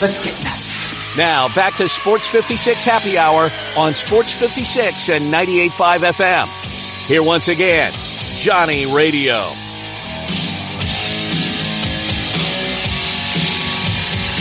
Let's get nuts. Now, back to Sports 56 Happy Hour on Sports 56 and 98.5 FM. Here once again, Johnny Radio.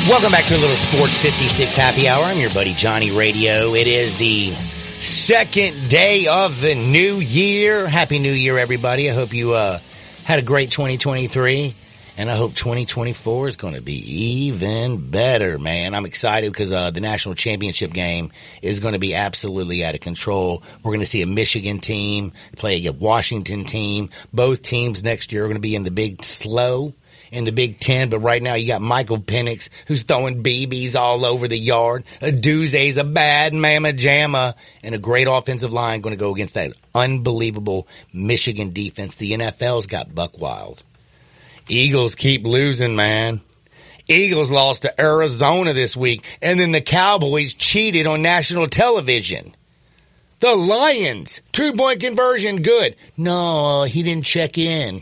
Welcome back to a little Sports 56 Happy Hour. I'm your buddy Johnny Radio. It is the second day of the new year. Happy New Year, everybody. I hope you had a great 2023, and I hope 2024 is going to be even better, man. I'm excited because the national championship game is going to be absolutely out of control. We're going to see a Michigan team play a Washington team. Both teams next year are going to be in the big slow. In the Big Ten, but right now you got Michael Penix, who's throwing BBs all over the yard. Aduze's a bad mama jamma, and a great offensive line going to go against that unbelievable Michigan defense. The NFL's got Buck Wild. Eagles keep losing, man. Eagles lost to Arizona this week, and then the Cowboys cheated on national television. The Lions, 2-point conversion, good. No, he didn't check in.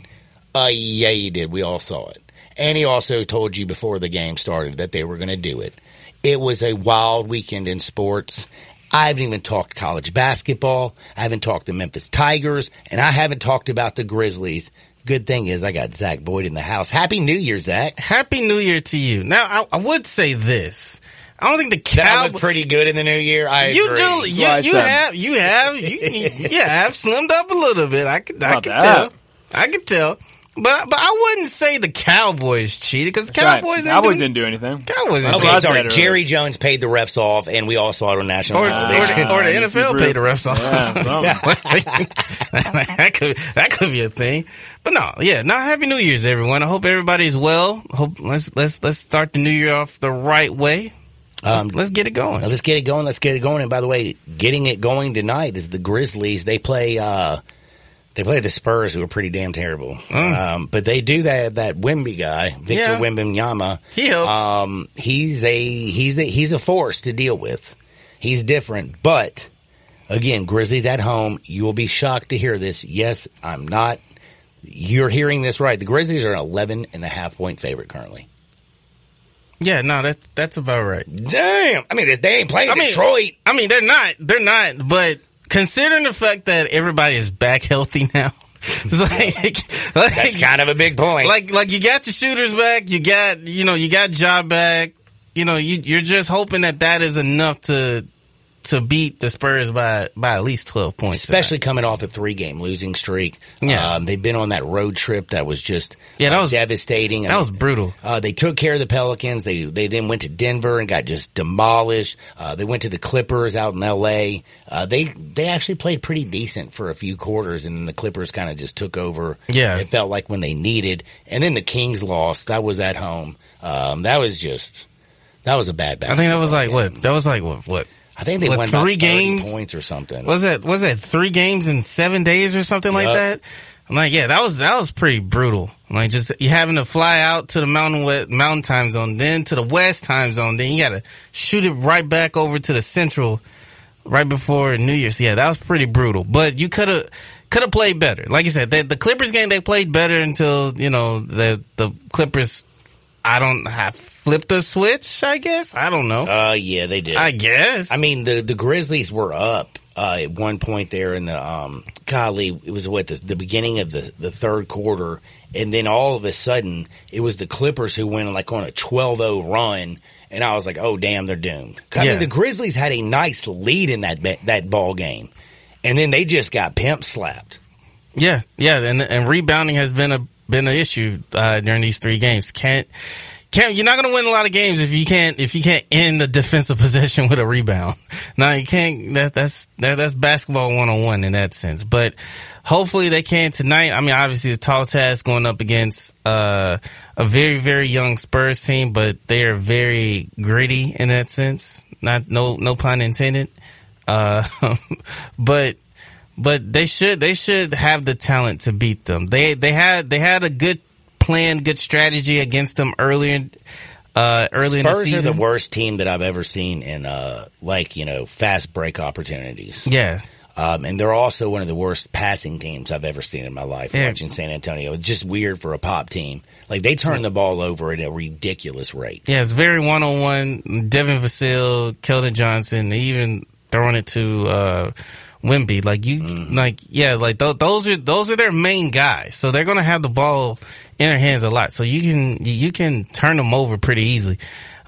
Yeah, he did. We all saw it. And he also told you before the game started that they were going to do it. It was a wild weekend in sports. I haven't even talked college basketball. I haven't talked the Memphis Tigers. And I haven't talked about the Grizzlies. Good thing is I got Zach Boyd in the house. Happy New Year, Zach. Happy New Year to you. Now, I would say this. I don't think the Cowboys... That looked pretty good in the new year. I agree. Do. You have slimmed up a little bit. I could tell. But I wouldn't say the Cowboys cheated because the Cowboys didn't do anything. Cowboys didn't do anything. Okay, sorry. Jerry Jones paid the refs off, and we all saw it on national television. Or the NFL paid the refs off. That could be a thing. But no. Happy New Year's, everyone. I hope everybody's well. Let's start the new year off the right way. Let's get it going. And by the way, getting it going tonight is the Grizzlies. They play the Spurs, who are pretty damn terrible. But they do that Wemby guy, Victor Wemby-Nyama. He helps. He's a force to deal with. He's different. But, again, Grizzlies at home. You will be shocked to hear this. Yes, I'm not. You're hearing this right. The Grizzlies are an 11.5-point favorite currently. Yeah, no, that's about right. Damn. I mean, they ain't playing Detroit. I mean, they're not, but... Considering the fact that everybody is back healthy now, it's like that's kind of a big point. Like you got your shooters back, you got Ja back, you're just hoping that is enough to beat the Spurs by at least 12 points. Especially coming off a 3-game losing streak. Yeah. They've been on that road trip that was just that was devastating. That was brutal. They took care of the Pelicans. They then went to Denver and got just demolished. They went to the Clippers out in L.A. They actually played pretty decent for a few quarters, and then the Clippers kind of just took over. Yeah. It felt like when they needed. And then the Kings lost. That was at home. That was a bad basketball. I think that was like what? That was like what? I think they won 3 games, 30 points or something. Was that 3 games in 7 days or something like that? I'm like, yeah, that was pretty brutal. I'm like, just you having to fly out to the mountain time zone, then to the west time zone, then you got to shoot it right back over to the central right before New Year's. Yeah, that was pretty brutal. But you could have played better. Like you said, the Clippers game they played better until the Clippers. I flipped a switch, I guess. I don't know. Yeah, they did. I guess. I mean, the Grizzlies were up at one point there in the it was the beginning of the third quarter, and then all of a sudden it was the Clippers who went on a 12-0 run, and I was like, oh damn, they're doomed. I mean, the Grizzlies had a nice lead in that ball game, and then they just got pimp slapped. Yeah, and rebounding has been an issue during these 3 games. You're not going to win a lot of games if you can't end the defensive possession with a rebound. Now you can't. That's basketball 101 in that sense. But hopefully they can tonight. I mean, obviously it's a tall task going up against a very very young Spurs team, but they are very gritty in that sense. No pun intended. But they should have the talent to beat them. They had a good plan, good strategy against them early in the season. Spurs are the worst team that I've ever seen in fast break opportunities. Yeah. And they're also one of the worst passing teams I've ever seen in my life, watching San Antonio. It's just weird for a pop team. Like, they turn the ball over at a ridiculous rate. Yeah, it's very one-on-one. Devin Vassell, Keldon Johnson, even throwing it to Wemby. Like, you, like, yeah, like, those are their main guys. So they're going to have the ball in their hands a lot. So you can turn them over pretty easily.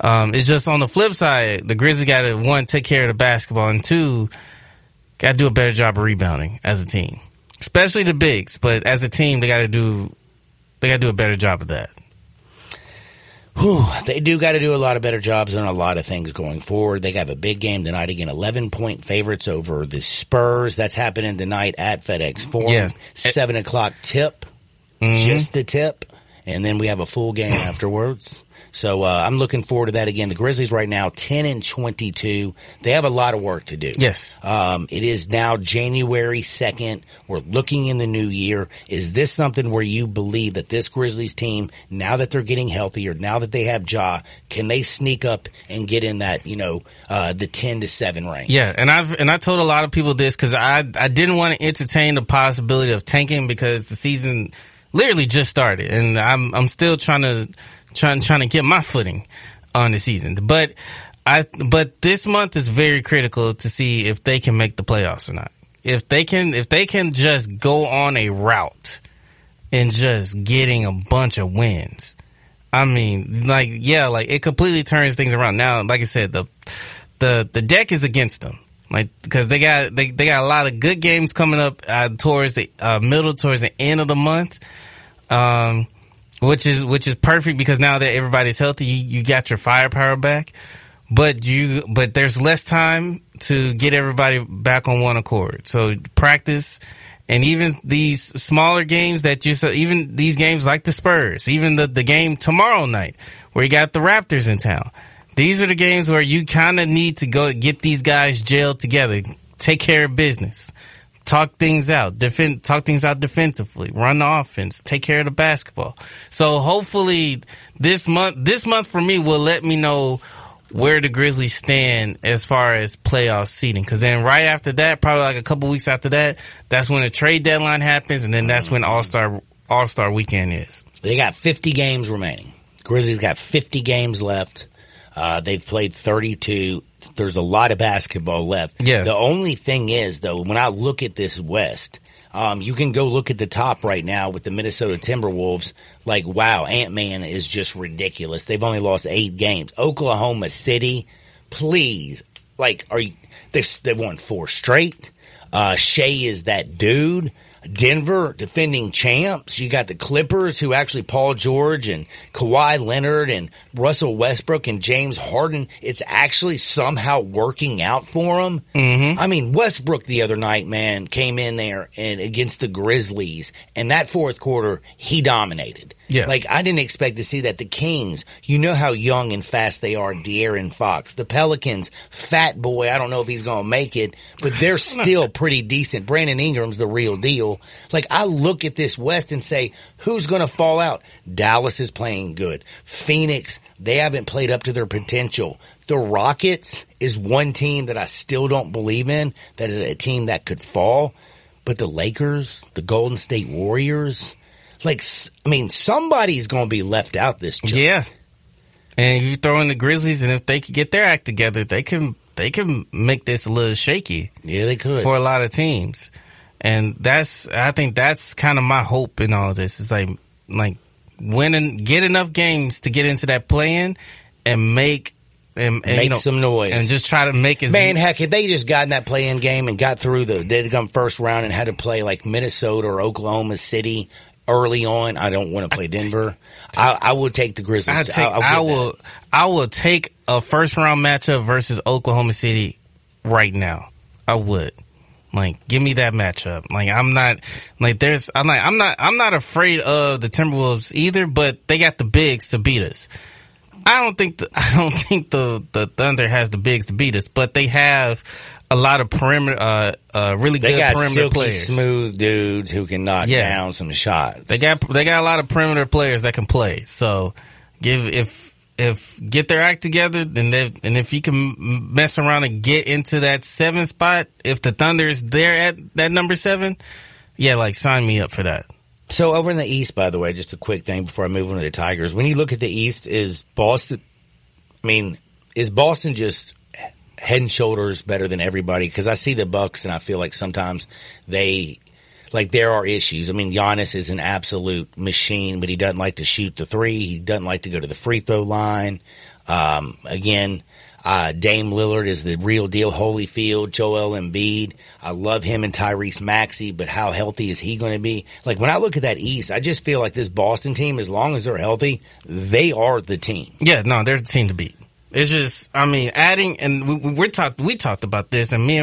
It's just on the flip side, the Grizzlies got to, one, take care of the basketball, and two, got to do a better job of rebounding as a team, especially the bigs. But as a team, they got to do a better job of that. Whew, they do got to do a lot of better jobs on a lot of things going forward. They have a big game tonight again, 11-point favorites over the Spurs. That's happening tonight at FedEx Forum, 7 o'clock tip, just the tip, and then we have a full game afterwards. So I'm looking forward to that again. The Grizzlies right now 10-22. They have a lot of work to do. Yes. It is now January 2nd. We're looking in the new year. Is this something where you believe that this Grizzlies team, now that they're getting healthier, now that they have Ja, can they sneak up and get in that, the 10-7 range? Yeah, and I told a lot of people this because I didn't want to entertain the possibility of tanking because the season literally just started, and I'm still trying to get my footing on the season. But this month is very critical to see if they can make the playoffs or not. If they can just go on a route and just getting a bunch of wins. I mean, it completely turns things around. Now, like I said, the deck is against them. Like, because they got a lot of good games coming up towards the end of the month. Which is perfect because now that everybody's healthy, you got your firepower back, but there's less time to get everybody back on one accord. So practice, and even these smaller games even these games like the Spurs, even the game tomorrow night where you got the Raptors in town. These are the games where you kind of need to go get these guys gelled together, take care of business. Talk things out defensively, run the offense, take care of the basketball. So hopefully this month for me will let me know where the Grizzlies stand as far as playoff seeding. Cause then right after that, probably like a couple weeks after that, that's when the trade deadline happens. And then that's when All-Star weekend is. They got 50 games remaining. Grizzlies got 50 games left. They've played 32. There's a lot of basketball left. Yeah. The only thing is, though, when I look at this West, you can go look at the top right now with the Minnesota Timberwolves. Like, wow, Ant-Man is just ridiculous. They've only lost 8 games. Oklahoma City, please. Like, they won 4 straight. Shea is that dude. Denver, defending champs. You got the Clippers, who actually Paul George and Kawhi Leonard and Russell Westbrook and James Harden. It's actually somehow working out for them. Mm-hmm. I mean, Westbrook the other night, man, came in there and against the Grizzlies, and that fourth quarter, he dominated. Yeah. Like, I didn't expect to see that. The Kings, you know how young and fast they are, De'Aaron Fox. The Pelicans, fat boy, I don't know if he's going to make it, but they're still pretty decent. Brandon Ingram's the real deal. Like, I look at this West and say, who's going to fall out? Dallas is playing good. Phoenix, they haven't played up to their potential. The Rockets is one team that I still don't believe in, that is a team that could fall. But the Lakers, the Golden State Warriors... Like, I mean, somebody's going to be left out this jump. Yeah. And you throw in the Grizzlies, and if they could get their act together, they can make this a little shaky. Yeah, they could. For a lot of teams. And I think that's kind of my hope in all of this. It's like winning, get enough games to get into that play-in and make some noise and just try to make it. Man, heck, if they just got in that play-in game and got through they'd come first round and had to play like Minnesota or Oklahoma City. Early on, I don't want to play Denver. I will take the Grizzlies. I will take a first round matchup versus Oklahoma City right now. I would. Like, give me that matchup. Like, I'm not afraid of the Timberwolves either, but they got the bigs to beat us. I don't think the Thunder has the bigs to beat us, but they have a lot of perimeter, really good perimeter players. They got silky, smooth dudes who can knock down some shots. They got a lot of perimeter players that can play. So, if get their act together, then and if he can mess around and get into that 7 spot, if the Thunder is there at that number 7, yeah, like sign me up for that. So over in the East, by the way, just a quick thing before I move on to the Tigers. When you look at the East, is Boston just head and shoulders better than everybody? Because I see the Bucks, and I feel like sometimes they there are issues. I mean, Giannis is an absolute machine, but he doesn't like to shoot the three. He doesn't like to go to the free throw line. Dame Lillard is the real deal. Holyfield, Joel Embiid. I love him and Tyrese Maxey, but how healthy is he going to be? Like, when I look at that East, I just feel like this Boston team, as long as they're healthy, they are the team. Yeah, no, they're the team to beat. It's just, I mean, adding, and we talked about this, and me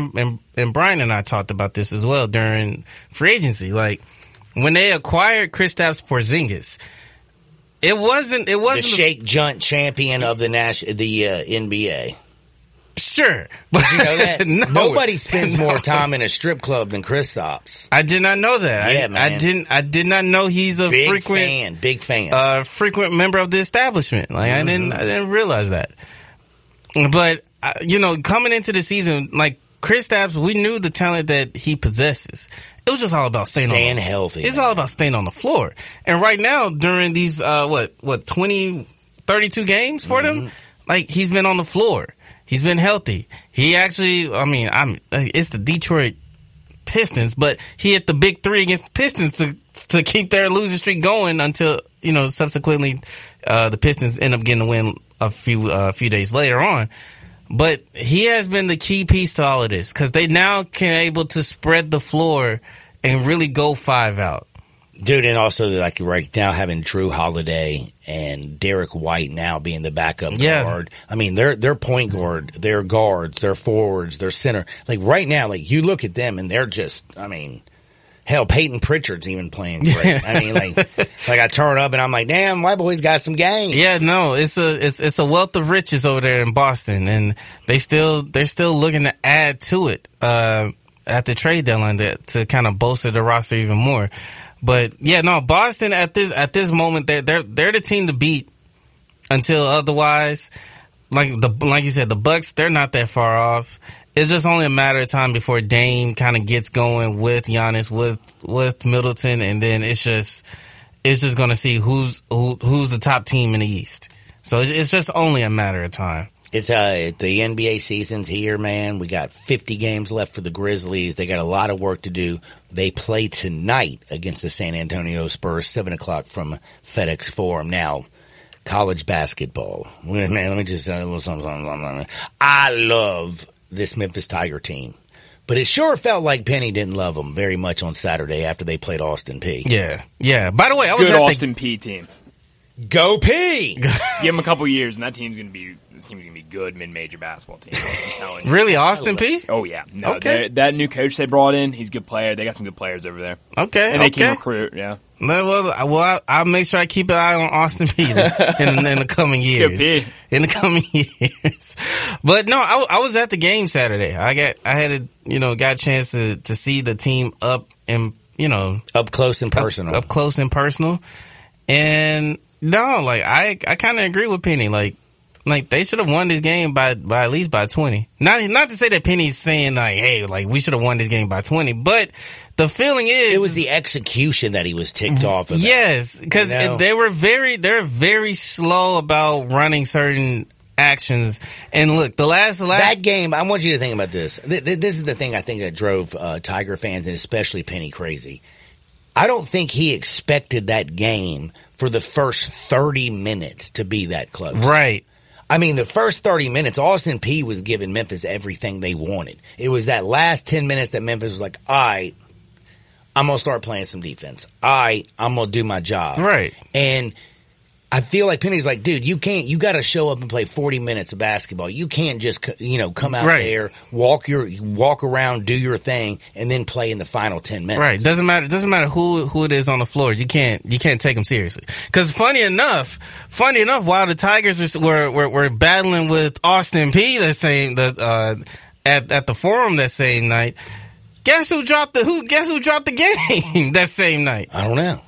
and Brian and I talked about this as well during free agency. Like, when they acquired Kristaps Porzingis, it wasn't the Shake Junt champion of the NBA. Sure, but you know that nobody spends more time in a strip club than Kristaps. I did not know that. Yeah, man. I did not know he's a frequent member of the establishment. Like, mm-hmm. I didn't realize that. But you know, coming into the season, like Kristaps, we knew the talent that he possesses. It was just all about staying healthy. It's all about staying on the floor. And right now, during these 32 games for mm-hmm. them, like, he's been on the floor. He's been healthy. He actually, it's the Detroit Pistons, but he hit the big three against the Pistons to keep their losing streak going until, you know, subsequently the Pistons end up getting a win a few days later on. But he has been the key piece to all of this because they now can able to spread the floor and really go 5 out. Dude, and also, like, right now having Drew Holiday and Derek White now being the backup guard. I mean, their point guard, their guards, their forwards, their center. Like, right now, like, you look at them and they're just, I mean, hell, Peyton Pritchard's even playing great. I mean, like I turn up and I'm like, damn, my boy's got some game. Yeah, no, it's a wealth of riches over there in Boston, and they're still looking to add to it at the trade deadline to kind of bolster the roster even more. But yeah, no, Boston at this moment they're the team to beat until otherwise. Like you said, the Bucks, they're not that far off. It's just only a matter of time before Dame kind of gets going with Giannis, with Middleton, and then it's just going to see who's the top team in the East. So it's just only a matter of time. It's the NBA season's here, man. We got 50 games left for the Grizzlies. They got a lot of work to do. They play tonight against the San Antonio Spurs, 7 o'clock from FedEx Forum. Now, college basketball. Man, let me just say a little something. I love this Memphis Tiger team. But it sure felt like Penny didn't love them very much on Saturday after they played Austin Peay. Yeah, yeah. By the way, I was good at Austin Peay team. Go Peay! Give him a couple years, and that team's going to be... He's going to be good mid-major basketball team. Really? Austin Peay? Oh, yeah. No, okay. That new coach they brought in, he's a good player. They got some good players over there. Okay. And they can recruit, yeah. No, well, I'll make sure I keep an eye on Austin Peay in the coming years. In the coming years. But, no, I was at the game Saturday. I had a chance to see the team up and, you know. Up close and personal. Up close and personal. And, no, like, I kind of agree with Penny. Like, they should have won this game by at least by 20. Not to say that Penny's saying, like, hey, like, we should have won this game by 20, but the feeling is... It was the execution that he was ticked off about. Yes, because they were very slow about running certain actions. And look, the last... That game, I want you to think about this. This is the thing I think that drove Tiger fans, and especially Penny, crazy. I don't think he expected that game for the first 30 minutes to be that close. Right. I mean, the first 30 minutes, Austin Peay was giving Memphis everything they wanted. It was that last 10 minutes that Memphis was like, all right, I'm going to start playing some defense. All right, I'm going to do my job. Right. And I feel like Penny's like, dude, you got to show up and play 40 minutes of basketball. You can't just, come out there, walk around, do your thing, and then play in the final 10 minutes. Right. Doesn't matter who it is on the floor. You can't take them seriously. Cause funny enough, while the Tigers were battling with Austin Peay at the Forum that same night, guess who dropped the game that same night? I don't know.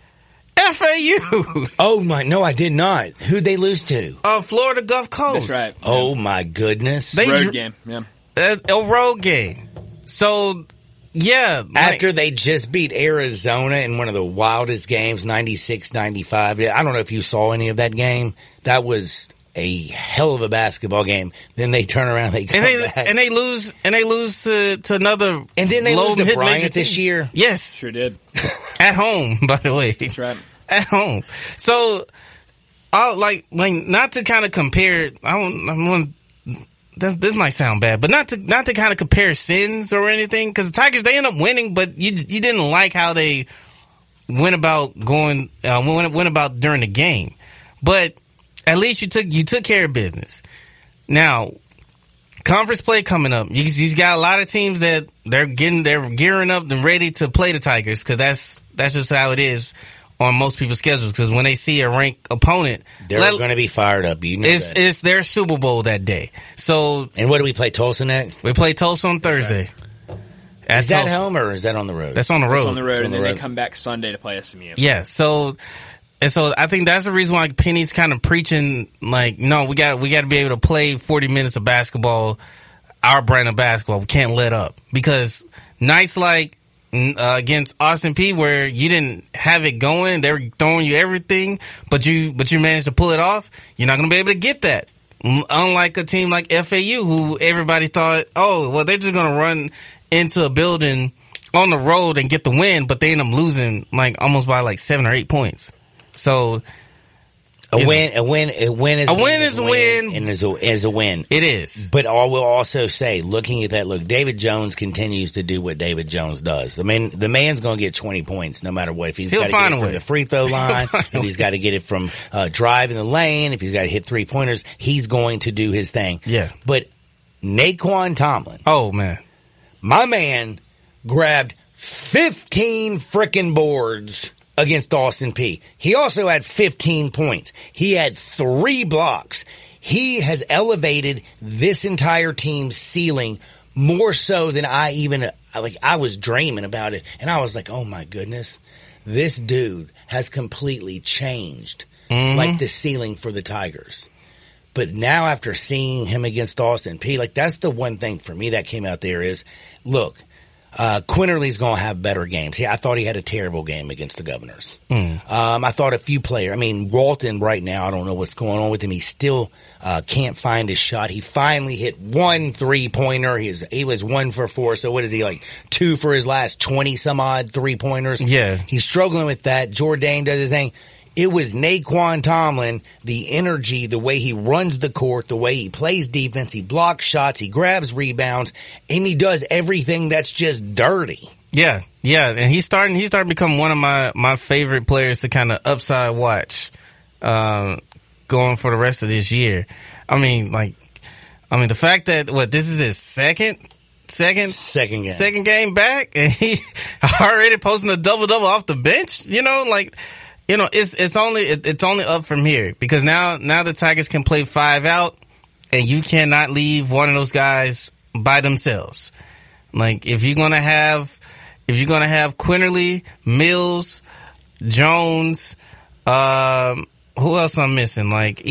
FAU. Oh, my. No, I did not. Who'd they lose to? Florida Gulf Coast. That's right. Oh, yeah. My goodness. Road game. Yeah. A road game. So, yeah. After they just beat Arizona in one of the wildest games, 96-95. I don't know if you saw any of that game. That was a hell of a basketball game. Then they turn around, they come back. And they lose to another. And then they lose to Bryant this year. Yes. Sure did. At home, by the way. That's right. At home. So, not to kind of compare, this might sound bad, but not to kind of compare sins or anything, because the Tigers, they end up winning, but you didn't like how they went about during the game. But at least you took care of business. Now, conference play coming up. You've got a lot of teams that they're gearing up and ready to play the Tigers, because that's just how it is on most people's schedules. Because when they see a ranked opponent, they're going to be fired up. You know, it's their Super Bowl that day. So, and what do we play? Tulsa next? We play Tulsa on Thursday. Right. Is that home or is that on the road? That's on the road. It's on the road, and then they come back Sunday to play SMU. Yeah. So I think that's the reason why Penny's kind of preaching, like, no, we got to be able to play 40 minutes of basketball, our brand of basketball. We can't let up, because nights like against Austin Peay, where you didn't have it going, they were throwing you everything, but you managed to pull it off. You're not going to be able to get that. Unlike a team like FAU, who everybody thought, oh, well, they're just going to run into a building on the road and get the win, but they end up losing almost by 7 or 8 points. So a win is a win. It is. But I will also say, looking at that, David Jones continues to do what David Jones does. The man's going to get 20 points no matter what. If he's got to get it from the free throw line, if he's got to get it from drive in the lane, if he's got to hit three pointers, he's going to do his thing. Yeah. But Naquan Tomlin. Oh, man. My man grabbed 15 freaking boards against Austin Peay. He also had 15 points. He had 3 blocks. He has elevated this entire team's ceiling more so than I even, I was dreaming about it. And I was like, oh my goodness, this dude has completely changed, the ceiling for the Tigers. But now, after seeing him against Austin Peay, that's the one thing for me that came out there is, look, Quinterly's going to have better games. I thought he had a terrible game against the Governors. I thought a few players. Walton right now, I don't know what's going on with him. He still can't find his shot. He finally hit 1 3-pointer. He was 1 for 4. So what is he, 2 for his last 20-some-odd 3-pointers? Yeah. He's struggling with that. Jourdain does his thing. It was Naquan Tomlin, the energy, the way he runs the court, the way he plays defense, he blocks shots, he grabs rebounds, and he does everything that's just dirty. Yeah, yeah, and he's starting to become one of my favorite players to kind of upside watch going for the rest of this year. The fact that this is his second game back, and he already posting a double-double off the bench, it's only up from here, because now the Tigers can play 5 out, and you cannot leave one of those guys by themselves. If you're gonna have Quinterly, Mills, Jones, who else I'm missing? Let's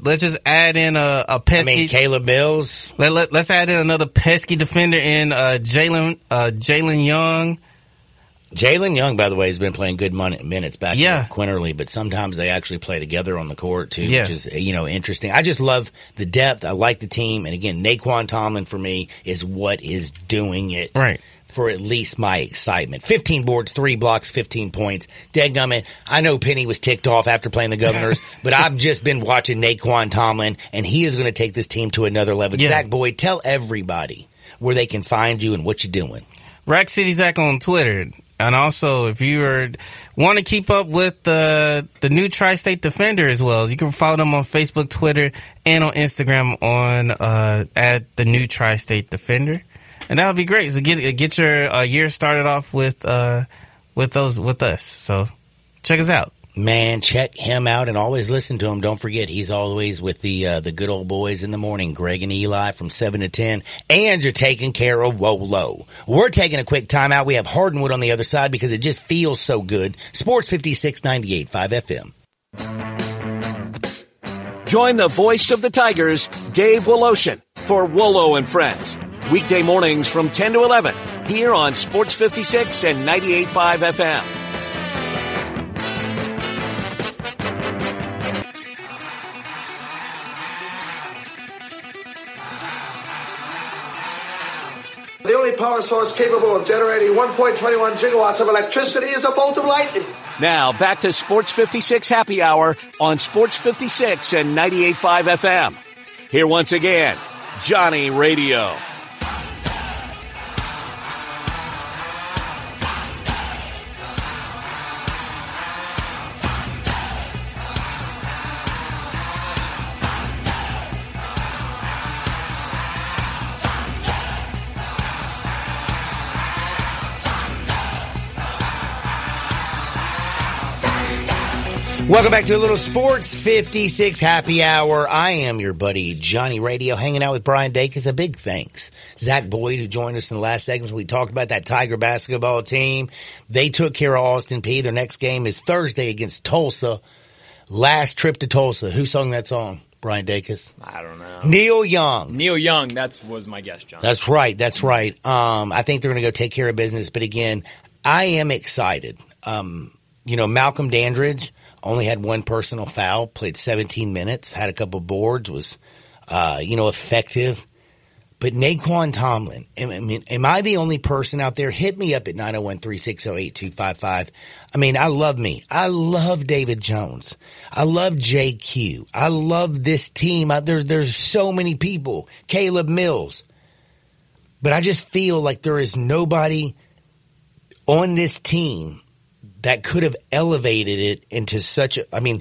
just add in a pesky. Caleb Mills. Let's add in another pesky defender in Jalen Young. Jalen Young, by the way, has been playing good minutes back in Quinterly, but sometimes they actually play together on the court, too, which is, interesting. I just love the depth. I like the team. And, again, Naquan Tomlin, for me, is what is doing it for at least my excitement. 15 boards, 3 blocks, 15 points. Dadgummit, I know Penny was ticked off after playing the Governors, but I've just been watching Naquan Tomlin, and he is going to take this team to another level. Yeah. Zach Boyd, tell everybody where they can find you and what you're doing. Rack City Zach on Twitter. And also, if you want to keep up with the new Tri-State Defender as well, you can follow them on Facebook, Twitter, and on Instagram at the new Tri-State Defender, and that would be great. So get your year started off with us. So check us out. Man, check him out and always listen to him. Don't forget, he's always with the good old boys in the morning, Greg and Eli from 7 to 10. And you're taking care of Wolo. We're taking a quick timeout. We have Hardwood on the other side because it just feels so good. Sports 56, 98.5 FM. Join the voice of the Tigers, Dave Woloshin, for Wolo and Friends. Weekday mornings from 10 to 11 here on Sports 56 and 98.5 FM. The only power source capable of generating 1.21 gigawatts of electricity is a bolt of lightning. Now, back to Sports 56 Happy Hour on Sports 56 and 98.5 FM. Here once again, Johnny Radio. Welcome back to a little Sports 56 Happy Hour. I am your buddy Johnny Radio, hanging out with Brian Dacus. A big thanks. Zach Boyd, who joined us in the last segment. We talked about that Tiger basketball team. They took care of Austin Peay. Their next game is Thursday against Tulsa. Last trip to Tulsa. Who sung that song, Brian Dacus? I don't know. Neil Young. Neil Young, that was my guess, John. That's right, that's right. I think they're going to go take care of business. But again, I am excited. You know, Malcolm Dandridge only had one personal foul, played 17 minutes, had a couple boards, was, effective. But Naquan Tomlin, I mean, am I the only person out there? Hit me up at 901-360-8255. I mean, I love me. I love David Jones. I love JQ. I love this team. There's so many people. Caleb Mills. But I just feel like there is nobody on this team that could have elevated it into such a – I mean,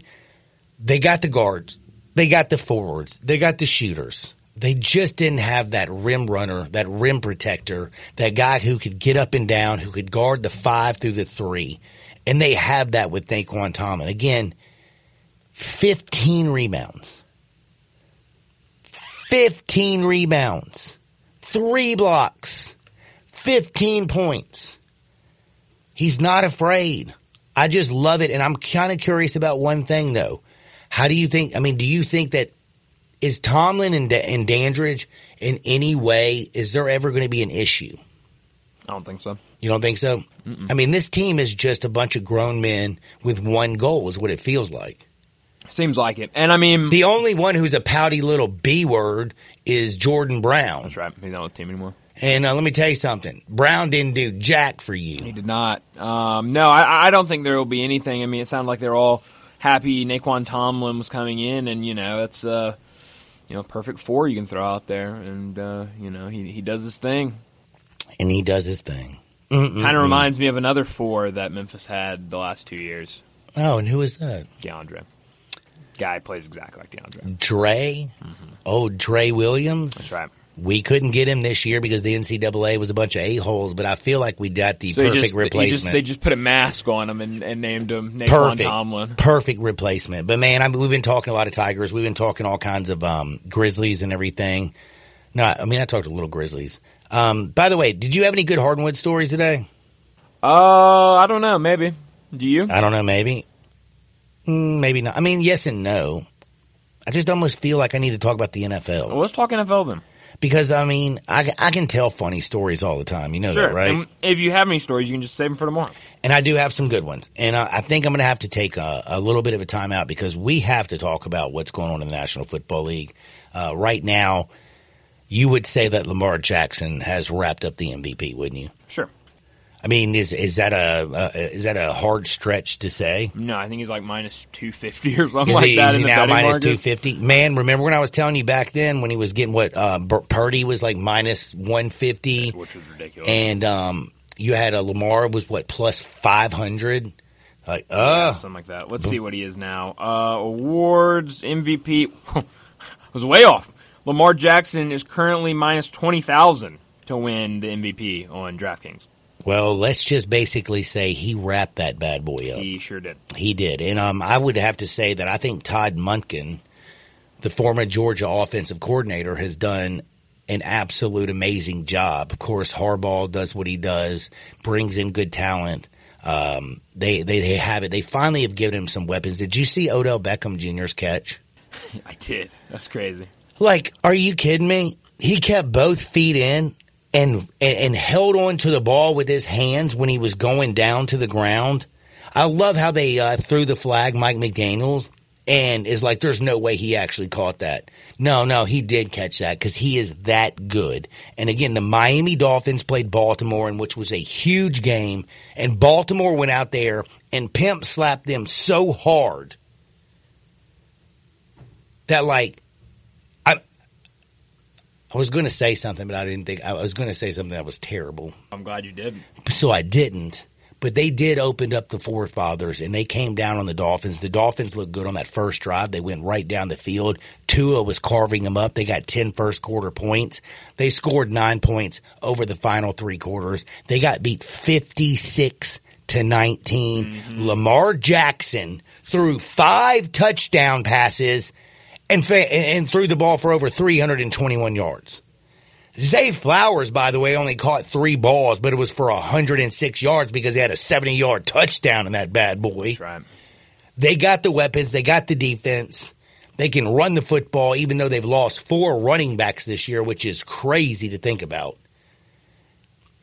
they got the guards. They got the forwards. They got the shooters. They just didn't have that rim runner, that rim protector, that guy who could get up and down, who could guard the five through the three. And they have that with Naquan Tomlin. Again, 15 rebounds. 15 rebounds. 3 blocks. 15 points. He's not afraid. I just love it. And I'm kind of curious about one thing, though. How do you think – I mean, do you think that – is Tomlin and Dandridge in any way – is there ever going to be an issue? I don't think so. You don't think so? Mm-mm. I mean, this team is just a bunch of grown men with one goal is what it feels like. Seems like it. And, I mean – the only one who's a pouty little B-word is Jordan Brown. That's right. He's not on the team anymore. And let me tell you something. Brown didn't do jack for you. He did not. No, I don't think there will be anything. I mean, it sounded like they're all happy Naquan Tomlin was coming in, and, you know, that's perfect four you can throw out there. And, he does his thing. And he does his thing. Kind of reminds me of another four that Memphis had the last 2 years. Oh, and who was that? DeAndre. Guy plays exactly like DeAndre. Dre? Mm-hmm. Oh, Dre Williams? That's right. We couldn't get him this year because the NCAA was a bunch of a-holes, but I feel like we got the perfect replacement. They just put a mask on him and named him Naquan Tomlin. Perfect replacement. But, man, we've been talking a lot of Tigers. We've been talking all kinds of Grizzlies and everything. No, I mean, I talked to little Grizzlies. By the way, did you have any good Hardwood stories today? I don't know. Maybe. Do you? I don't know. Maybe. Maybe not. I mean, yes and no. I just almost feel like I need to talk about the NFL. Well, let's talk NFL then. Because, I mean, I can tell funny stories all the time. You know that, right? And if you have any stories, you can just save them for tomorrow. And I do have some good ones. And I think I'm going to have to take a little bit of a timeout because we have to talk about what's going on in the National Football League. Right now, you would say that Lamar Jackson has wrapped up the MVP, wouldn't you? Sure. I mean, is that a hard stretch to say? No, I think he's like minus 250 or something like that. Is he now minus 250? Man, remember when I was telling you back then when he was getting what Purdy was like minus 150, which was ridiculous, and you had a Lamar was what plus 500, like something like that. Let's see what he is now. Awards MVP was way off. Lamar Jackson is currently minus 20,000 to win the MVP on DraftKings. Well, let's just basically say he wrapped that bad boy up. He sure did. He did. And I would have to say that I think Todd Monken, the former Georgia offensive coordinator, has done an absolute amazing job. Of course, Harbaugh does what he does, brings in good talent. They have it. They finally have given him some weapons. Did you see Odell Beckham Jr.'s catch? I did. That's crazy. Like, are you kidding me? He kept both feet in and held on to the ball with his hands when he was going down to the ground. I love how they threw the flag, Mike McDaniels, and it's like there's no way he actually caught that. No, he did catch that because he is that good. And again, the Miami Dolphins played Baltimore, in which was a huge game, and Baltimore went out there and pimp slapped them so hard that, like, I was going to say something, but I didn't think I was going to say something that was terrible. I'm glad you didn't. So I didn't. But they did open up the forefathers, and they came down on the Dolphins. The Dolphins looked good on that first drive. They went right down the field. Tua was carving them up. They got 10 first-quarter points. They scored 9 points over the final three quarters. They got beat 56-19. Mm-hmm. Lamar Jackson threw 5 touchdown passes and threw the ball for over 321 yards. Zay Flowers, by the way, only caught 3 balls, but it was for 106 yards because he had a 70-yard touchdown in that bad boy. That's right. They got the weapons. They got the defense. They can run the football, even though they've lost 4 running backs this year, which is crazy to think about.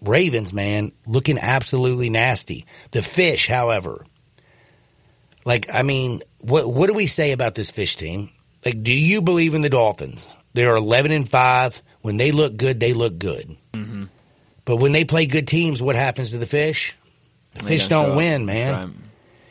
Ravens, man, looking absolutely nasty. The Fish, however. Like, I mean, what do we say about this Fish team? Like, do you believe in the Dolphins? They are 11-5. When they look good, they look good. Mm-hmm. But when they play good teams, what happens to the Fish? The Fish don't win, man. Right.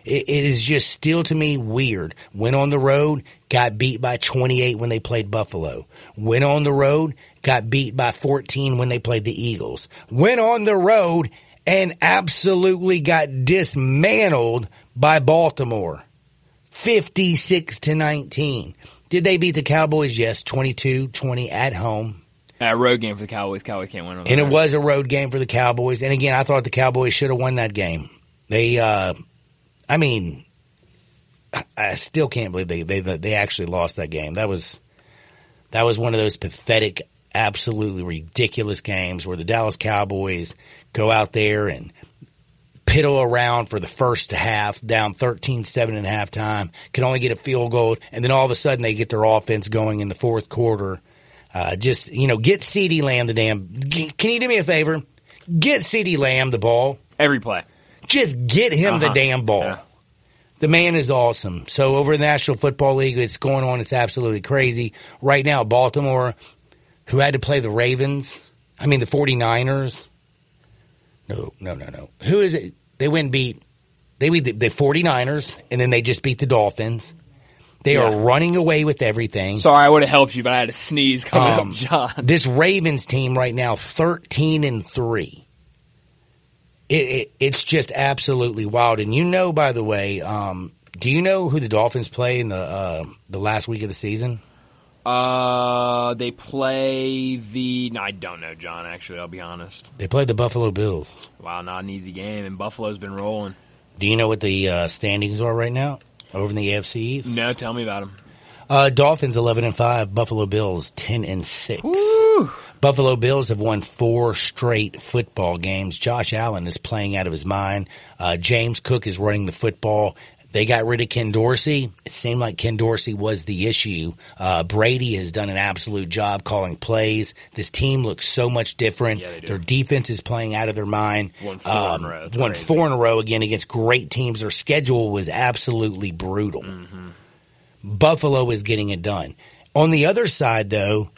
It is just still, to me, weird. Went on the road, got beat by 28 when they played Buffalo. Went on the road, got beat by 14 when they played the Eagles. Went on the road and absolutely got dismantled by Baltimore. 56-19. Did they beat the Cowboys? Yes, 22-20 at home. A road game for the Cowboys. Cowboys can't win. And it was a road game for the Cowboys. And again, I thought the Cowboys should have won that game. They, I mean, I still can't believe they actually lost that game. That was one of those pathetic, absolutely ridiculous games where the Dallas Cowboys go out there and piddle around for the first half, down 13-7 at halftime, can only get a field goal, and then all of a sudden they get their offense going in the fourth quarter. Just, you know, get CeeDee Lamb the damn – can you do me a favor? Get CeeDee Lamb the ball. Every play. Just get him the damn ball. Yeah. The man is awesome. So over in the National Football League, it's going on. It's absolutely crazy. Right now, Baltimore, who had to play the Ravens – I mean the 49ers. No. Who is it? They went and beat – they beat the 49ers, and then they just beat the Dolphins. They are running away with everything. Sorry, I would have helped you, but I had a sneeze coming up, John. This Ravens team right now, 13-3. It's just absolutely wild. And you know, by the way, do you know who the Dolphins play in the last week of the season? They play the. No, I don't know, John. Actually, I'll be honest. They played the Buffalo Bills. Wow, not an easy game, and Buffalo's been rolling. Do you know what the standings are right now? Over in the AFC East? No, tell me about them. Dolphins 11-5, Buffalo Bills 10-6. Woo! Buffalo Bills have won 4 straight football games. Josh Allen is playing out of his mind. James Cook is running the football. They got rid of Ken Dorsey. It seemed like Ken Dorsey was the issue. Brady has done an absolute job calling plays. This team looks so much different. Yeah, their defense is playing out of their mind. Won four in a row again against great teams. Their schedule was absolutely brutal. Mm-hmm. Buffalo is getting it done. On the other side, though,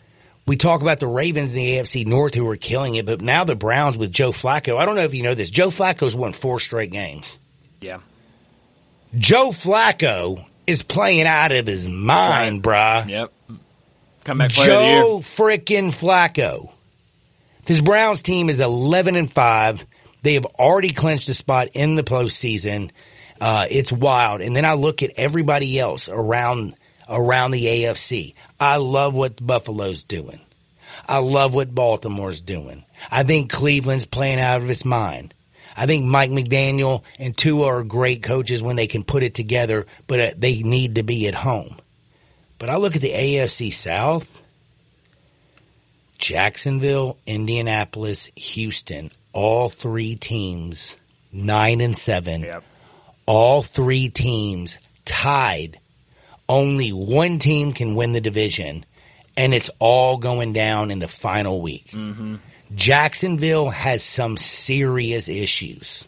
we talk about the Ravens in the AFC North who are killing it, but now the Browns with Joe Flacco. I don't know if you know this. Joe Flacco's won 4 straight games. Yeah. Joe Flacco is playing out of his mind, bruh. Yep. Comeback player of the year. Joe freaking Flacco. This Browns team is 11-5. They have already clinched a spot in the postseason. It's wild. And then I look at everybody else around the AFC. I love what Buffalo's doing. I love what Baltimore's doing. I think Cleveland's playing out of its mind. I think Mike McDaniel and Tua are great coaches when they can put it together, but they need to be at home. But I look at the AFC South, Jacksonville, Indianapolis, Houston, all three teams, 9-7, yep. All three teams tied. Only one team can win the division, and it's all going down in the final week. Mm-hmm. Jacksonville has some serious issues.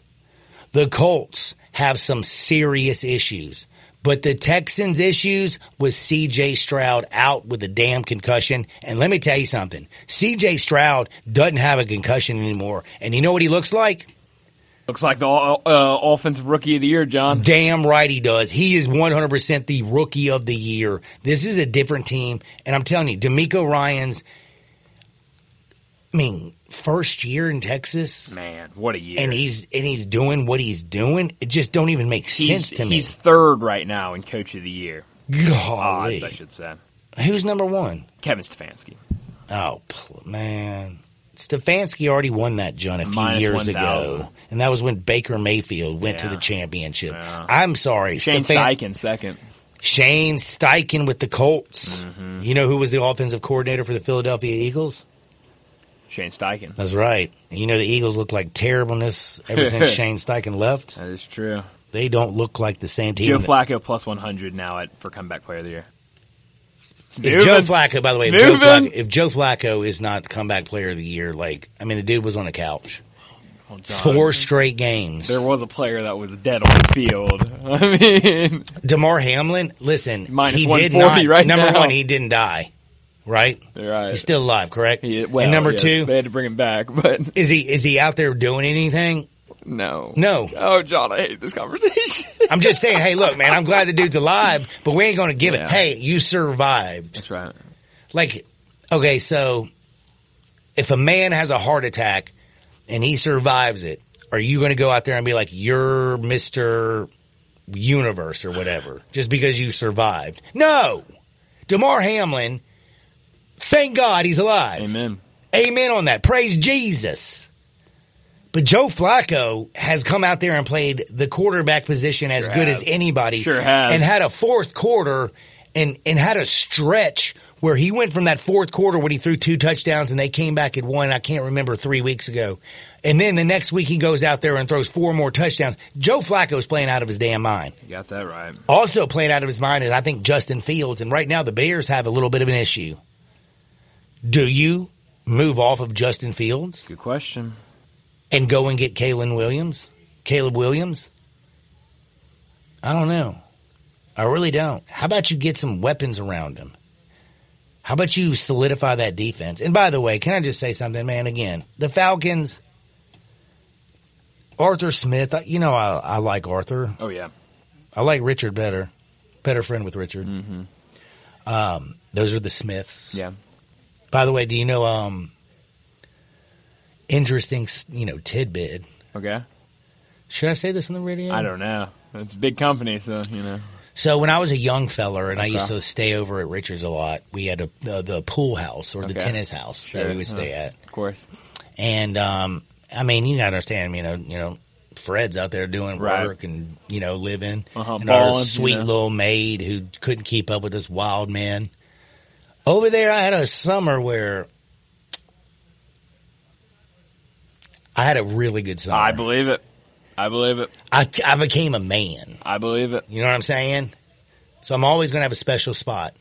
The Colts have some serious issues. But the Texans' issues was C.J. Stroud out with a damn concussion. And let me tell you something. C.J. Stroud doesn't have a concussion anymore. And you know what he looks like? Looks like the offensive rookie of the year, John. Damn right he does. He is 100% the rookie of the year. This is a different team. And I'm telling you, D'Amico Ryan's, I mean, first year in Texas. Man, what a year. And he's doing what he's doing. It just don't even make sense to me. He's third right now in coach of the year. Golly. I should say. Who's number one? Kevin Stefanski. Oh, man. Stefanski already won that, John, a few years ago. And that was when Baker Mayfield went to the championship. Yeah. I'm sorry. Shane Steichen second. Shane Steichen with the Colts. Mm-hmm. You know who was the offensive coordinator for the Philadelphia Eagles? Shane Steichen. That's right. And you know the Eagles look like terribleness ever since Shane Steichen left. That is true. They don't look like the same team. Joe Flacco plus 100 now for comeback player of the year. If Joe Flacco, by the way, if Joe Flacco is not comeback player of the year, the dude was on the couch. Well, John, 4 straight games. There was a player that was dead on the field. I mean, DeMar Hamlin, listen, he did not. Right number now. One, he didn't die. Right? Right, he's still alive, correct? And number two, they had to bring him back. But is he out there doing anything? No. Oh, John, I hate this conversation. I'm just saying, hey, look, man, I'm glad the dude's alive, but we ain't going to give it. Hey, you survived. That's right. Okay, so if a man has a heart attack and he survives it, are you going to go out there and be like, you're Mr. Universe or whatever, just because you survived? No. DeMar Hamlin. Thank God he's alive. Amen. Amen on that. Praise Jesus. But Joe Flacco has come out there and played the quarterback position as good as anybody. Sure has. And had a fourth quarter and had a stretch where he went from that fourth quarter when he threw 2 touchdowns and they came back at 1, I can't remember, 3 weeks ago. And then the next week he goes out there and throws 4 more touchdowns. Joe Flacco's playing out of his damn mind. You got that right. Also playing out of his mind is, I think, Justin Fields. And right now the Bears have a little bit of an issue. Do you move off of Justin Fields? Good question. And go and get Caleb Williams? I don't know. I really don't. How about you get some weapons around him? How about you solidify that defense? And by the way, can I just say something, man, again? The Falcons, Arthur Smith, you know I like Arthur. Oh, yeah. I like Richard better. Better friend with Richard. Mm-hmm. Those are the Smiths. Yeah. By the way, do you know interesting, tidbit? Okay. Should I say this on the radio? I don't know. It's a big company, so, So when I was a young feller and I used to stay over at Richard's a lot, we had the pool house or the tennis house that we would stay at. Of course. And, you gotta understand, Fred's out there doing work and, living. Uh-huh. And our sweet little maid who couldn't keep up with this wild man. Over there, I had a summer where I had a really good summer. I believe it. I became a man. I believe it. You know what I'm saying? So I'm always going to have a special spot.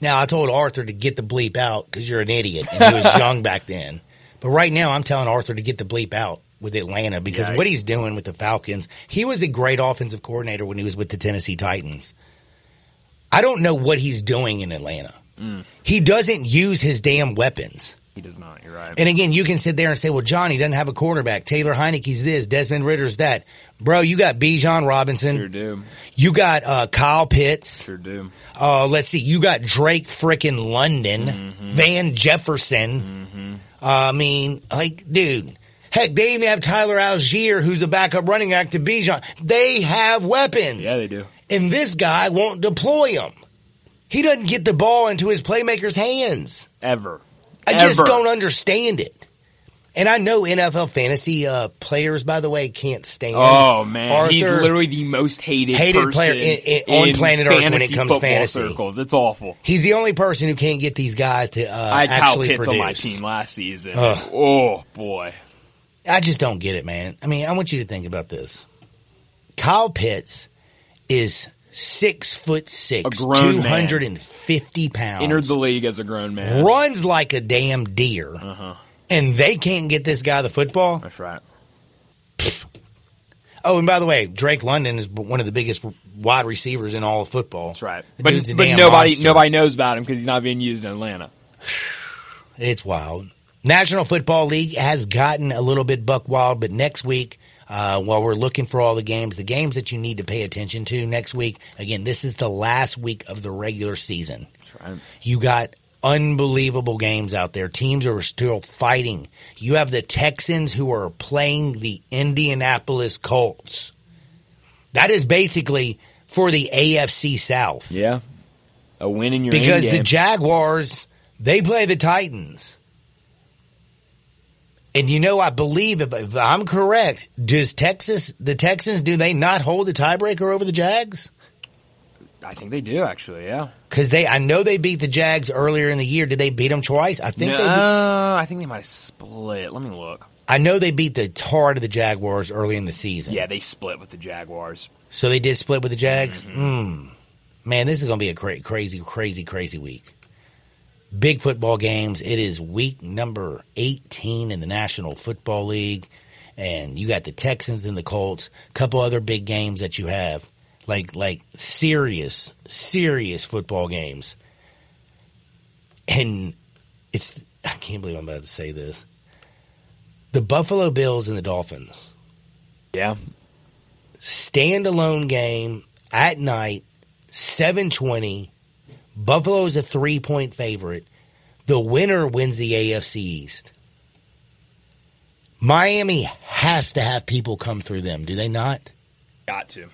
Now, I told Arthur to get the bleep out because you're an idiot, and he was young back then. But right now, I'm telling Arthur to get the bleep out with Atlanta because what he's doing with the Falcons, he was a great offensive coordinator when he was with the Tennessee Titans. I don't know what he's doing in Atlanta. Mm. He doesn't use his damn weapons. He does not, you're right. And again, you can sit there and say, well, Johnny doesn't have a quarterback. Taylor Heineke's this. Desmond Ritter's that. Bro, you got Bijan Robinson. Sure do. You got Kyle Pitts. Sure do. Let's see. You got Drake frickin' London. Mm-hmm. Van Jefferson. Mm-hmm. Dude. Heck, they even have Tyler Algier, who's a backup running back to Bijan. They have weapons. Yeah, they do. And this guy won't deploy them. He doesn't get the ball into his playmaker's hands. Ever. I just don't understand it. And I know NFL fantasy players, by the way, can't stand. Oh man, Arthur, he's literally the most hated player on planet Earth when it comes to fantasy circles. It's awful. He's the only person who can't get these guys to actually produce. I had Kyle Pitts on my team last season. Oh boy, I just don't get it, man. I mean, I want you to think about this. Kyle Pitts is 6'6", 250 pounds. Entered the league as a grown man. Runs like a damn deer. Uh-huh. And they can't get this guy the football? That's right. Pfft. Oh, and by the way, Drake London is one of the biggest wide receivers in all of football. That's right. But nobody knows about him because he's not being used in Atlanta. It's wild. National Football League has gotten a little bit buck wild, but next week, while we're looking for all the games that you need to pay attention to next week, again, this is the last week of the regular season. That's right. You got unbelievable games out there. Teams are still fighting. You have the Texans who are playing the Indianapolis Colts. That is basically for the AFC South. Yeah. A win in your end game. Because the Jaguars, they play the Titans. And you know, I believe, if I'm correct, does the Texans, do they not hold the tiebreaker over the Jags? I think they do, actually, yeah. Because I know they beat the Jags earlier in the year. Did they beat them twice? I think they might have split. Let me look. I know they beat the heart of the Jaguars early in the season. Yeah, they split with the Jaguars. So they did split with the Jags? Mm-hmm. Man, this is going to be a crazy week. Big football games. It is week number 18 in the National Football League. And you got the Texans and the Colts. A couple other big games that you have. Like serious football games. And I can't believe I'm about to say this. The Buffalo Bills and the Dolphins. Yeah. Standalone game at night, 7:20. Buffalo is a 3-point favorite. The winner wins the AFC East. Miami has to have people come through them, do they not? Got to.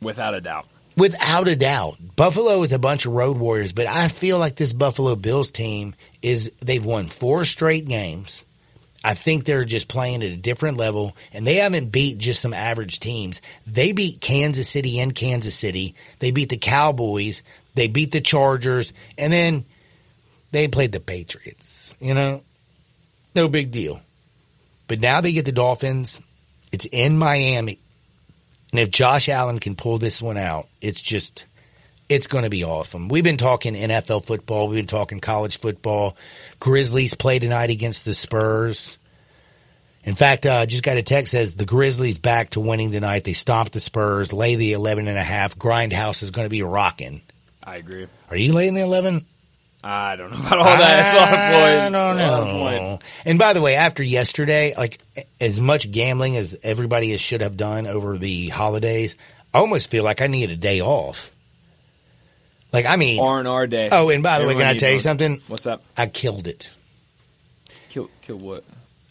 Without a doubt. Buffalo is a bunch of road warriors, but I feel like this Buffalo Bills team they've won 4 straight games. I think they're just playing at a different level, and they haven't beat just some average teams. They beat Kansas City. They beat the Cowboys. They beat the Chargers. And then they played the Patriots. You know, no big deal. But now they get the Dolphins. It's in Miami. And if Josh Allen can pull this one out, it's going to be awesome. We've been talking NFL football. We've been talking college football. Grizzlies play tonight against the Spurs. In fact, I just got a text that says the Grizzlies back to winning tonight. They stomped the Spurs, lay the 11.5. Grindhouse is going to be rocking. I agree. Are you laying the 11? I don't know about all that. It's a lot of points. I don't know. And by the way, after yesterday, like as much gambling as everybody should have done over the holidays, I almost feel like I need a day off. Like, I mean, R&R day. Oh, and by the way, can I tell you something? What's up? I killed it. Killed what?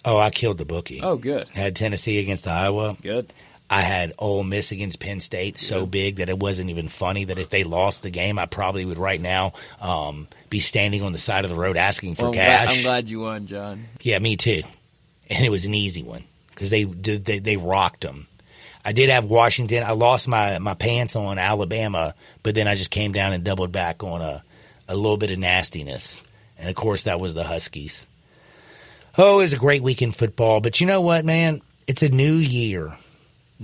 Oh, I killed the bookie. Oh, good. Had Tennessee against Iowa. Good. I had Ole Miss against Penn State so big that it wasn't even funny that if they lost the game, I probably would right now be standing on the side of the road asking for cash. I'm glad you won, John. Yeah, me too. And it was an easy one because they rocked them. I did have Washington. I lost my pants on Alabama, but then I just came down and doubled back on a little bit of nastiness. And, of course, that was the Huskies. Oh, it was a great week in football. But you know what, man? It's a new year.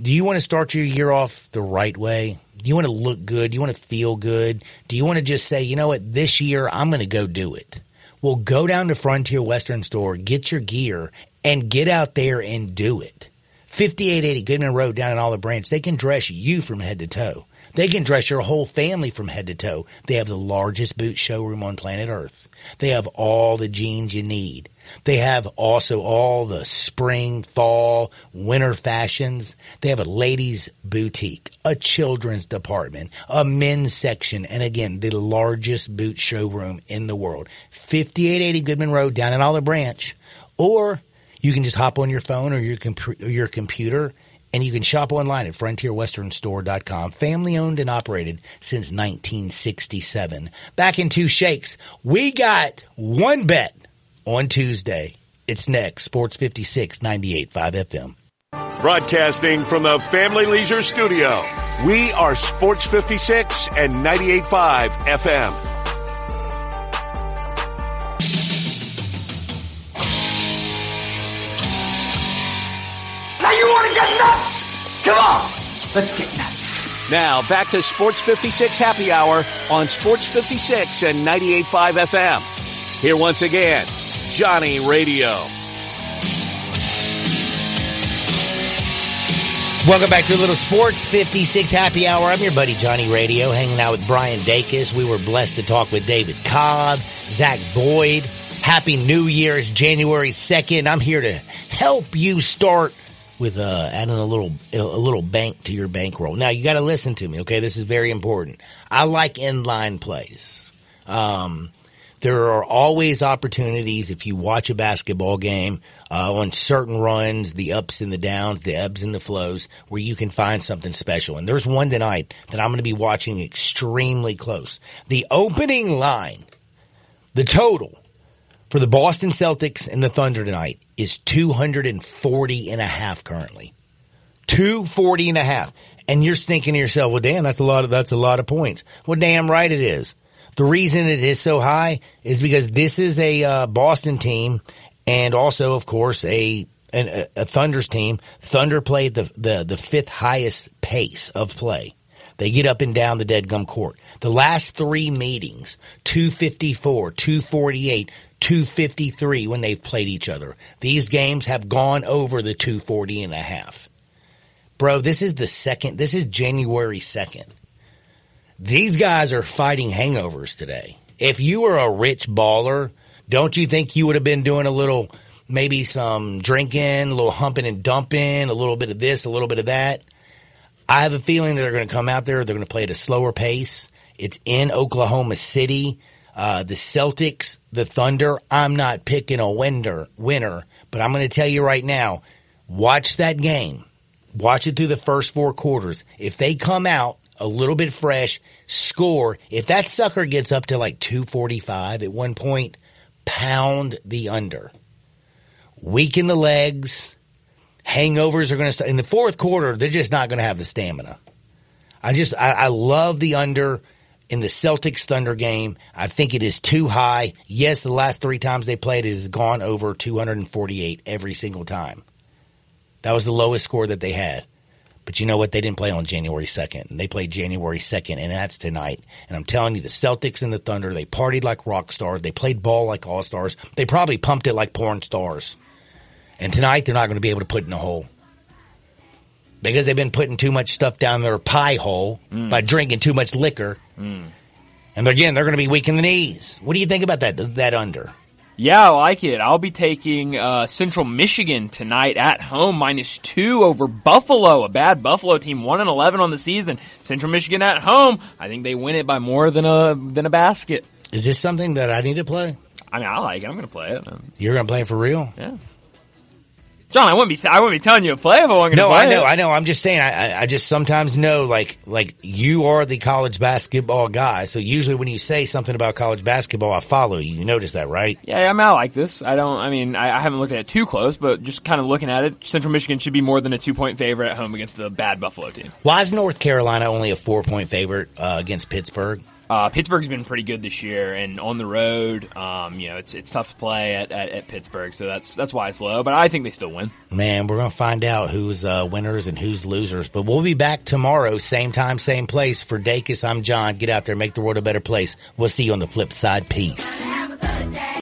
Do you want to start your year off the right way? Do you want to look good? Do you want to feel good? Do you want to just say, you know what, this year I'm going to go do it? Well, go down to Frontier Western Store, get your gear, and get out there and do it. 5880 Goodman Road down in Olive Branch, they can dress you from head to toe. They can dress your whole family from head to toe. They have the largest boot showroom on planet Earth. They have all the jeans you need. They have also all the spring, fall, winter fashions. They have a ladies' boutique, a children's department, a men's section, and again, the largest boot showroom in the world. 5880 Goodman Road down in Olive Branch. Or you can just hop on your phone or your computer, and you can shop online at frontierwesternstore.com. Family owned and operated since 1967. Back in two shakes, we got one bet on Tuesday. It's next. Sports 56, 98.5 FM. Broadcasting from the Family Leisure Studio, we are Sports 56 and 98.5 FM. Now you want to get nuts? Come on, let's get nuts. Now back to Sports 56 Happy Hour on Sports 56 and 98.5 FM. Here once again, Johnny Radio. Welcome back to a little Sports 56 Happy Hour. I'm your buddy Johnny Radio, hanging out with Brian Dacus. We were blessed to talk with David Cobb, Zach Boyd. Happy New Year. It's January 2nd. I'm here to help you start with adding a little bank to your bankroll. Now, you got to listen to me, okay? This is very important. I like in-line plays. There are always opportunities if you watch a basketball game on certain runs, the ups and the downs, the ebbs and the flows, where you can find something special. And there's one tonight that I'm going to be watching extremely close. The opening line, the total for the Boston Celtics and the Thunder tonight is 240.5 currently. 240.5. And you're thinking to yourself, well, damn, that's a lot of points. Well, damn right it is. The reason it is so high is because this is a Boston team, and also, of course, a Thunder's team. Thunder played the fifth highest pace of play. They get up and down the dead gum court. The last three meetings, 254, 248, 253 when they've played each other. These games have gone over the 240.5. Bro, this is the second. This is January 2nd. These guys are fighting hangovers today. If you were a rich baller, don't you think you would have been doing a little, maybe some drinking, a little humping and dumping, a little bit of this, a little bit of that? I have a feeling that they're going to come out there. They're going to play at a slower pace. It's in Oklahoma City. The Celtics, the Thunder. I'm not picking a winner, but I'm going to tell you right now, watch that game. Watch it through the first four quarters. If they come out a little bit fresh, score. If that sucker gets up to like 245 at one point, pound the under. Weaken the legs. Hangovers are going to start. In the fourth quarter, they're just not going to have the stamina. I love the under in the Celtics-Thunder game. I think it is too high. Yes, the last three times they played, it has gone over 248 every single time. That was the lowest score that they had. But you know what? They didn't play on January 2nd. They played January 2nd, and that's tonight. And I'm telling you, the Celtics and the Thunder, they partied like rock stars. They played ball like all-stars. They probably pumped it like porn stars. And tonight, they're not going to be able to put in a hole. Because they've been putting too much stuff down their pie hole by drinking too much liquor. And again, they're going to be weak in the knees. What do you think about that under? Yeah, I like it. I'll be taking Central Michigan tonight at home, -2 over Buffalo, a bad Buffalo team, 1-11 on the season. Central Michigan at home. I think they win it by more than a basket. Is this something that I need to play? I mean, I like it. I'm going to play it. You're going to play it for real? Yeah. John, I wouldn't be telling you to play if I wasn't going to play. No, I know. I'm just saying, I just sometimes know, like you are the college basketball guy, so usually when you say something about college basketball, I follow you. You notice that, right? Yeah, I'm out like this. I haven't looked at it too close, but just kind of looking at it, Central Michigan should be more than a 2-point favorite at home against a bad Buffalo team. Why is North Carolina only a 4-point favorite against Pittsburgh? Pittsburgh's been pretty good this year, and on the road, it's tough to play at Pittsburgh, so that's why it's low. But I think they still win. Man, we're gonna find out who's winners and who's losers. But we'll be back tomorrow, same time, same place. For Dacus, I'm John. Get out there, make the world a better place. We'll see you on the flip side. Peace.